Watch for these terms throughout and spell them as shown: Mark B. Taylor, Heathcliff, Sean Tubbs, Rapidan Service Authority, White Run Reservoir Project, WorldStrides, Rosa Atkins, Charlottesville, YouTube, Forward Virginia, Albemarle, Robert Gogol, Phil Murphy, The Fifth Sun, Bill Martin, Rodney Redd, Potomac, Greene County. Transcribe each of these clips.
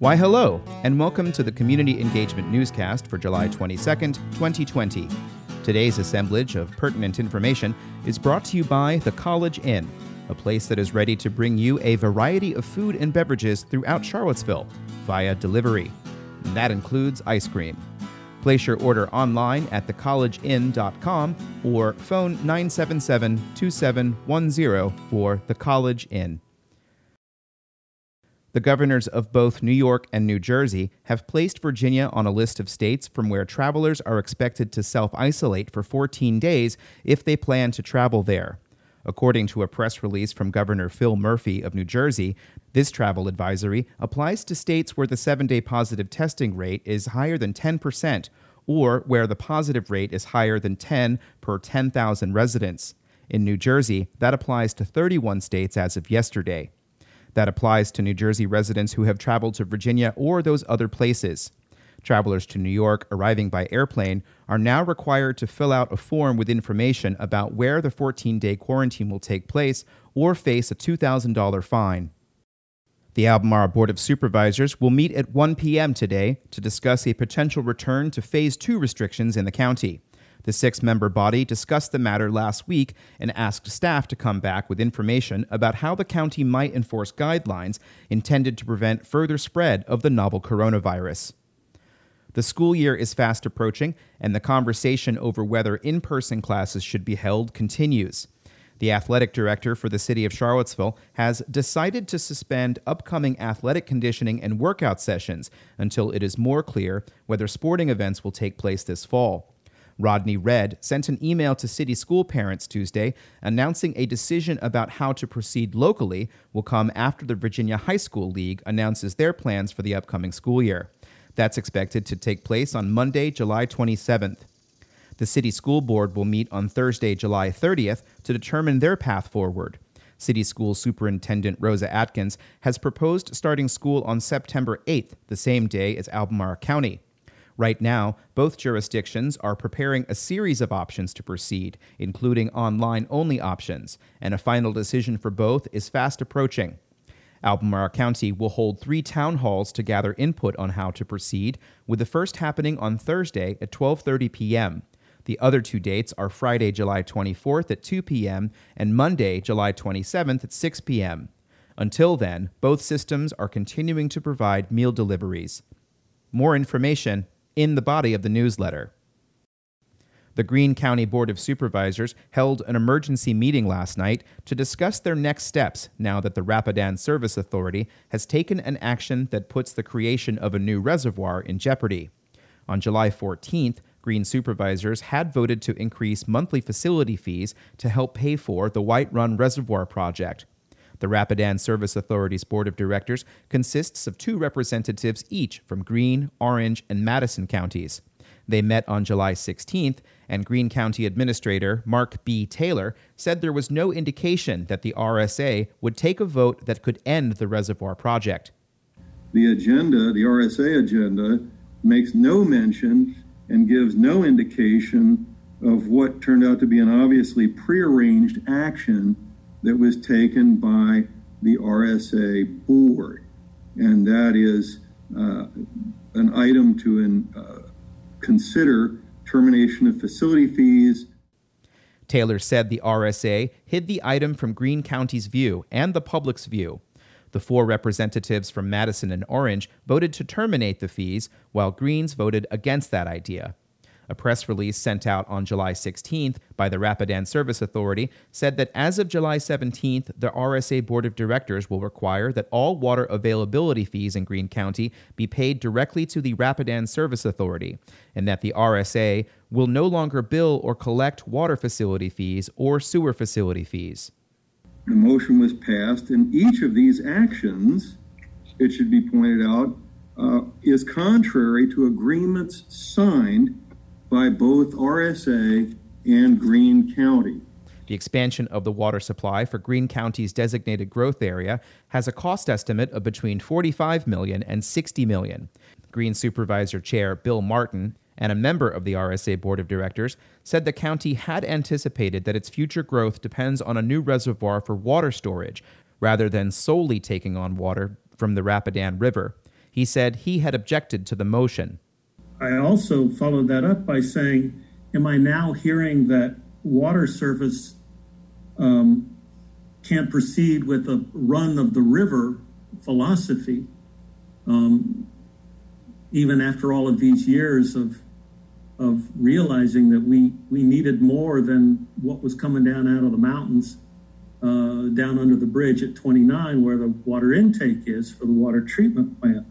Why hello, and welcome to the Community Engagement Newscast for July 22nd, 2020. Today's assemblage of pertinent information is brought to you by the College Inn, a place that is ready to bring you a variety of food and beverages throughout Charlottesville via delivery. That includes ice cream. Place your order online at thecollegeinn.com or phone 977-2710 for the College Inn. The governors of both New York and New Jersey have placed Virginia on a list of states from where travelers are expected to self-isolate for 14 days if they plan to travel there. According to a press release from Governor Phil Murphy of New Jersey, this travel advisory applies to states where the 7-day positive testing rate is higher than 10% or where the positive rate is higher than 10 per 10,000 residents. In New Jersey, that applies to 31 states as of yesterday. That applies to New Jersey residents who have traveled to Virginia or those other places. Travelers to New York arriving by airplane are now required to fill out a form with information about where the 14-day quarantine will take place or face a $2,000 fine. The Albemarle Board of Supervisors will meet at 1 p.m. today to discuss a potential return to Phase 2 restrictions in the county. The six-member body discussed the matter last week and asked staff to come back with information about how the county might enforce guidelines intended to prevent further spread of the novel coronavirus. The school year is fast approaching, and the conversation over whether in-person classes should be held continues. The athletic director for the city of Charlottesville has decided to suspend upcoming athletic conditioning and workout sessions until it is more clear whether sporting events will take place this fall. Rodney Redd sent an email to city school parents Tuesday announcing a decision about how to proceed locally will come after the Virginia High School League announces their plans for the upcoming school year. That's expected to take place on Monday, July 27th. The city school board will meet on Thursday, July 30th to determine their path forward. City School Superintendent Rosa Atkins has proposed starting school on September 8th, the same day as Albemarle County. Right now, both jurisdictions are preparing a series of options to proceed, including online-only options, and a final decision for both is fast approaching. Albemarle County will hold 3 town halls to gather input on how to proceed, with the first happening on Thursday at 12:30 p.m. The other 2 dates are Friday, July 24th at 2 p.m. and Monday, July 27th at 6 p.m. Until then, both systems are continuing to provide meal deliveries. More information in the body of the newsletter. The Greene County Board of Supervisors held an emergency meeting last night to discuss their next steps now that the Rapidan Service Authority has taken an action that puts the creation of a new reservoir in jeopardy. On July 14th, Greene supervisors had voted to increase monthly facility fees to help pay for the White Run Reservoir Project. The Rapidan Service Authority's Board of Directors consists of 2 representatives each from Greene, Orange, and Madison counties. They met on July 16th, and Greene County Administrator Mark B. Taylor said there was no indication that the RSA would take a vote that could end the reservoir project. The RSA agenda, makes no mention and gives no indication of what turned out to be an obviously prearranged action that was taken by the RSA board, and that is an item to consider termination of facility fees. Taylor said the RSA hid the item from Greene County's view and the public's view. The 4 representatives from Madison and Orange voted to terminate the fees, while Greene's voted against that idea. A press release sent out on July 16th by the Rapidan Service Authority said that as of July 17th, the RSA Board of Directors will require that all water availability fees in Greene County be paid directly to the Rapidan Service Authority, and that the RSA will no longer bill or collect water facility fees or sewer facility fees. The motion was passed, and each of these actions, it should be pointed out, is contrary to agreements signed by both RSA and Greene County. The expansion of the water supply for Greene County's designated growth area has a cost estimate of between $45 million and $60 million. Greene Supervisor Chair Bill Martin and a member of the RSA Board of Directors said the county had anticipated that its future growth depends on a new reservoir for water storage rather than solely taking on water from the Rapidan River. He said he had objected to the motion. I also followed that up by saying, am I now hearing that water service can't proceed with a run-of-the-river philosophy, even after all of these years of realizing that we needed more than what was coming down out of the mountains, down under the bridge at 29, where the water intake is for the water treatment plant.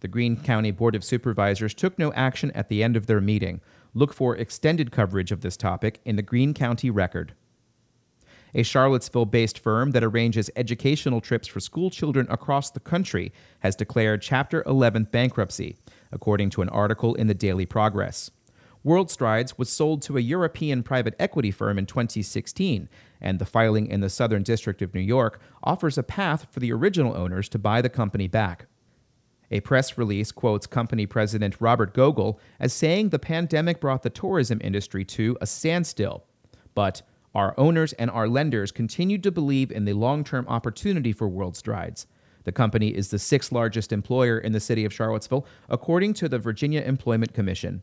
The Greene County Board of Supervisors took no action at the end of their meeting. Look for extended coverage of this topic in the Greene County Record. A Charlottesville-based firm that arranges educational trips for school children across the country has declared Chapter 11 bankruptcy, according to an article in the Daily Progress. WorldStrides was sold to a European private equity firm in 2016, and the filing in the Southern District of New York offers a path for the original owners to buy the company back. A press release quotes company president Robert Gogol as saying the pandemic brought the tourism industry to a standstill, but our owners and our lenders continued to believe in the long-term opportunity for WorldStrides. The company is the sixth largest employer in the city of Charlottesville, according to the Virginia Employment Commission.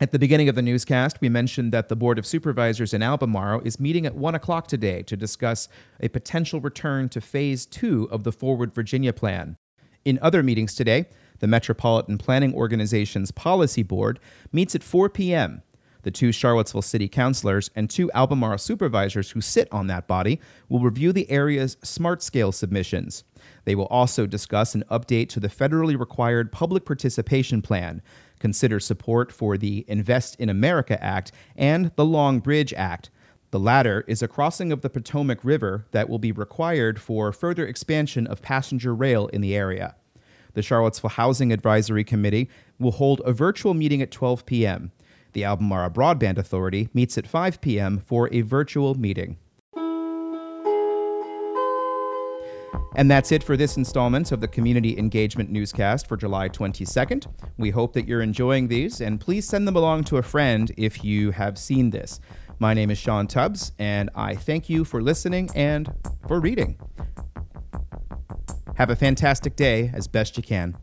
At the beginning of the newscast, we mentioned that the Board of Supervisors in Albemarle is meeting at 1 o'clock today to discuss a potential return to Phase 2 of the Forward Virginia Plan. In other meetings today, the Metropolitan Planning Organization's Policy Board meets at 4 p.m. The two Charlottesville City Councilors and two Albemarle Supervisors who sit on that body will review the area's smart scale submissions. They will also discuss an update to the federally required public participation plan, consider support for the Invest in America Act and the Long Bridge Act. The latter is a crossing of the Potomac River that will be required for further expansion of passenger rail in the area. The Charlottesville Housing Advisory Committee will hold a virtual meeting at 12 p.m. The Albemarle Broadband Authority meets at 5 p.m. for a virtual meeting. And that's it for this installment of the Community Engagement Newscast for July 22nd. We hope that you're enjoying these, and please send them along to a friend if you have seen this. My name is Sean Tubbs, and I thank you for listening and for reading. Have a fantastic day as best you can.